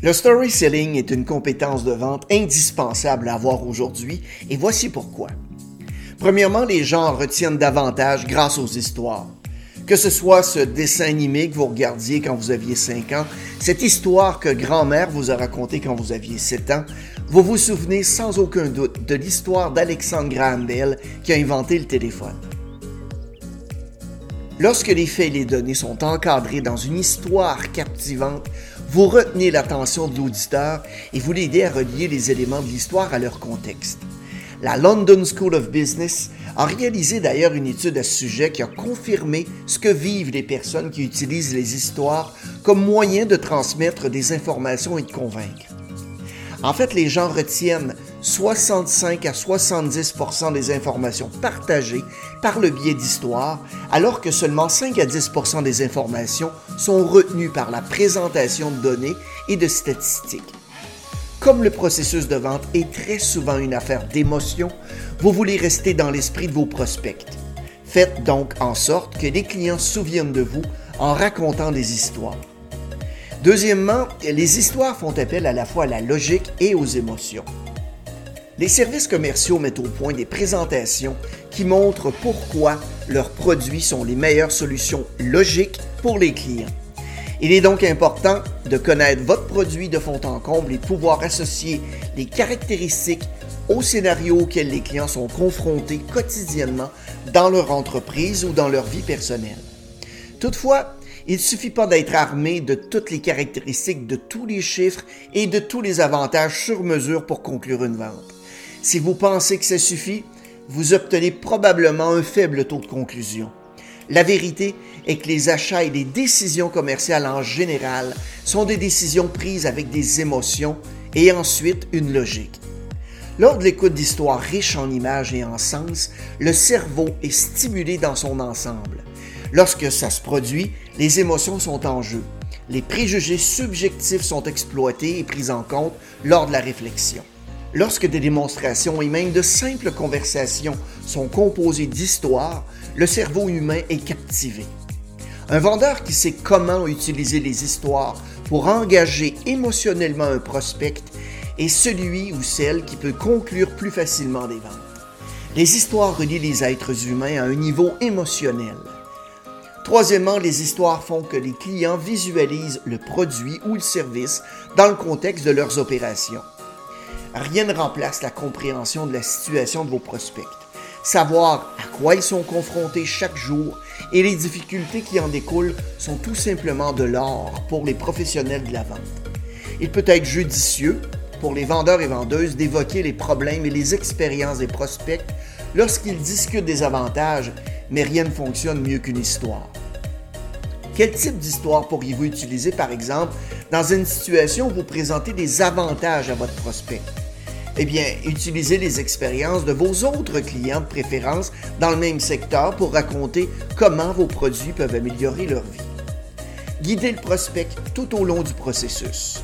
Le storytelling est une compétence de vente indispensable à avoir aujourd'hui, et voici pourquoi. Premièrement, les gens en retiennent davantage grâce aux histoires. Que ce soit ce dessin animé que vous regardiez quand vous aviez 5 ans, cette histoire que grand-mère vous a racontée quand vous aviez 7 ans, vous vous souvenez sans aucun doute de l'histoire d'Alexander Graham Bell qui a inventé le téléphone. Lorsque les faits et les données sont encadrés dans une histoire captivante, vous retenez l'attention de l'auditeur et vous l'aidez à relier les éléments de l'histoire à leur contexte. La London School of Business a réalisé d'ailleurs une étude à ce sujet qui a confirmé ce que vivent les personnes qui utilisent les histoires comme moyen de transmettre des informations et de convaincre. En fait, les gens retiennent 65 à 70% des informations partagées par le biais d'histoires, alors que seulement 5 à 10% des informations sont retenues par la présentation de données et de statistiques. Comme le processus de vente est très souvent une affaire d'émotion, vous voulez rester dans l'esprit de vos prospects. Faites donc en sorte que les clients se souviennent de vous en racontant des histoires. Deuxièmement, les histoires font appel à la fois à la logique et aux émotions. Les services commerciaux mettent au point des présentations qui montrent pourquoi leurs produits sont les meilleures solutions logiques pour les clients. Il est donc important de connaître votre produit de fond en comble et de pouvoir associer les caractéristiques aux scénarios auxquels les clients sont confrontés quotidiennement dans leur entreprise ou dans leur vie personnelle. Toutefois, il ne suffit pas d'être armé de toutes les caractéristiques, de tous les chiffres et de tous les avantages sur mesure pour conclure une vente. Si vous pensez que ça suffit, vous obtenez probablement un faible taux de conclusion. La vérité est que les achats et les décisions commerciales en général sont des décisions prises avec des émotions et ensuite une logique. Lors de l'écoute d'histoires riches en images et en sens, le cerveau est stimulé dans son ensemble. Lorsque ça se produit, les émotions sont en jeu. Les préjugés subjectifs sont exploités et pris en compte lors de la réflexion. Lorsque des démonstrations et même de simples conversations sont composées d'histoires, le cerveau humain est captivé. Un vendeur qui sait comment utiliser les histoires pour engager émotionnellement un prospect est celui ou celle qui peut conclure plus facilement des ventes. Les histoires relient les êtres humains à un niveau émotionnel. Troisièmement, les histoires font que les clients visualisent le produit ou le service dans le contexte de leurs opérations. Rien ne remplace la compréhension de la situation de vos prospects. Savoir à quoi ils sont confrontés chaque jour et les difficultés qui en découlent sont tout simplement de l'or pour les professionnels de la vente. Il peut être judicieux pour les vendeurs et vendeuses d'évoquer les problèmes et les expériences des prospects lorsqu'ils discutent des avantages, mais rien ne fonctionne mieux qu'une histoire. Quel type d'histoire pourriez-vous utiliser, par exemple, dans une situation où vous présentez des avantages à votre prospect? Eh bien, utilisez les expériences de vos autres clients de préférence dans le même secteur pour raconter comment vos produits peuvent améliorer leur vie. Guidez le prospect tout au long du processus.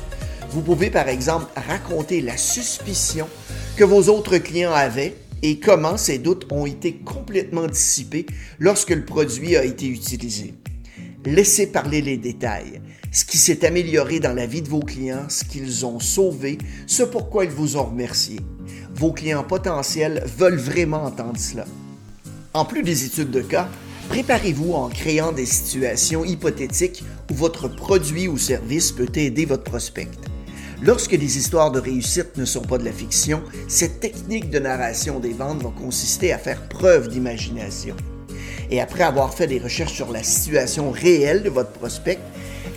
Vous pouvez, par exemple, raconter la suspicion que vos autres clients avaient et comment ces doutes ont été complètement dissipés lorsque le produit a été utilisé. Laissez parler les détails, ce qui s'est amélioré dans la vie de vos clients, ce qu'ils ont sauvé, ce pourquoi ils vous ont remercié. Vos clients potentiels veulent vraiment entendre cela. En plus des études de cas, préparez-vous en créant des situations hypothétiques où votre produit ou service peut aider votre prospect. Lorsque les histoires de réussite ne sont pas de la fiction, cette technique de narration des ventes va consister à faire preuve d'imagination. Et après avoir fait des recherches sur la situation réelle de votre prospect,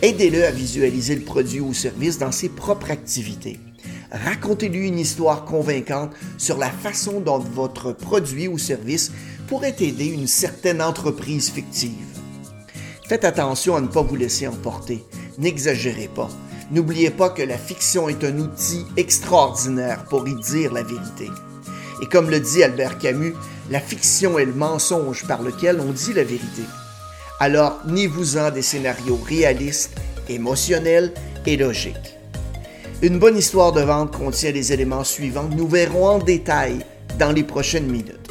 aidez-le à visualiser le produit ou service dans ses propres activités. Racontez-lui une histoire convaincante sur la façon dont votre produit ou service pourrait aider une certaine entreprise fictive. Faites attention à ne pas vous laisser emporter. N'exagérez pas. N'oubliez pas que la fiction est un outil extraordinaire pour y dire la vérité. Et comme le dit Albert Camus, la fiction est le mensonge par lequel on dit la vérité. Alors, niez-vous-en des scénarios réalistes, émotionnels et logiques. Une bonne histoire de vente contient les éléments suivants que nous verrons en détail dans les prochaines minutes.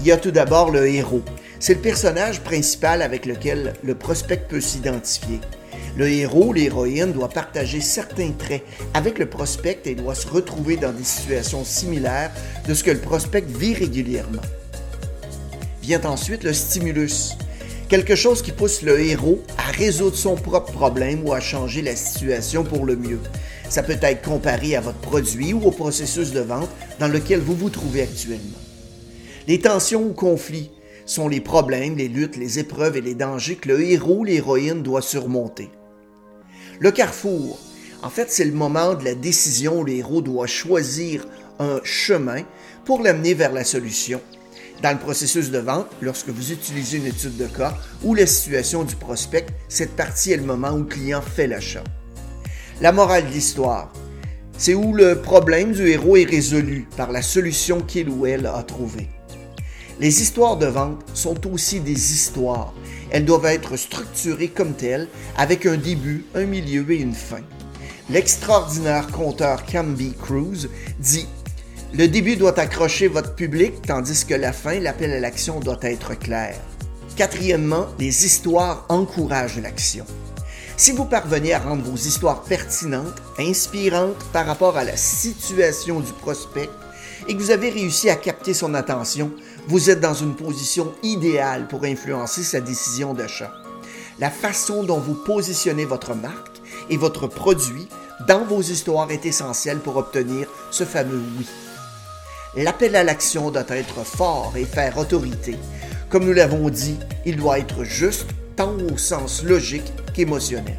Il y a tout d'abord le héros. C'est le personnage principal avec lequel le prospect peut s'identifier. Le héros, l'héroïne doit partager certains traits avec le prospect et doit se retrouver dans des situations similaires de ce que le prospect vit régulièrement. Vient ensuite le stimulus, quelque chose qui pousse le héros à résoudre son propre problème ou à changer la situation pour le mieux. Ça peut être comparé à votre produit ou au processus de vente dans lequel vous vous trouvez actuellement. Les tensions ou conflits sont les problèmes, les luttes, les épreuves et les dangers que le héros ou l'héroïne doit surmonter. Le carrefour, en fait, c'est le moment de la décision où le héros doit choisir un chemin pour l'amener vers la solution. Dans le processus de vente, lorsque vous utilisez une étude de cas ou la situation du prospect, cette partie est le moment où le client fait l'achat. La morale de l'histoire, c'est où le problème du héros est résolu par la solution qu'il ou elle a trouvée. Les histoires de vente sont aussi des histoires. Elles doivent être structurées comme telles, avec un début, un milieu et une fin. L'extraordinaire conteur Camby Cruz dit « Le début doit accrocher votre public, tandis que la fin, l'appel à l'action, doit être clair. » Quatrièmement, les histoires encouragent l'action. Si vous parvenez à rendre vos histoires pertinentes, inspirantes par rapport à la situation du prospect et que vous avez réussi à capter son attention, vous êtes dans une position idéale pour influencer sa décision d'achat. La façon dont vous positionnez votre marque et votre produit dans vos histoires est essentielle pour obtenir ce fameux « oui ». L'appel à l'action doit être fort et faire autorité. Comme nous l'avons dit, il doit être juste, tant au sens logique qu'émotionnel.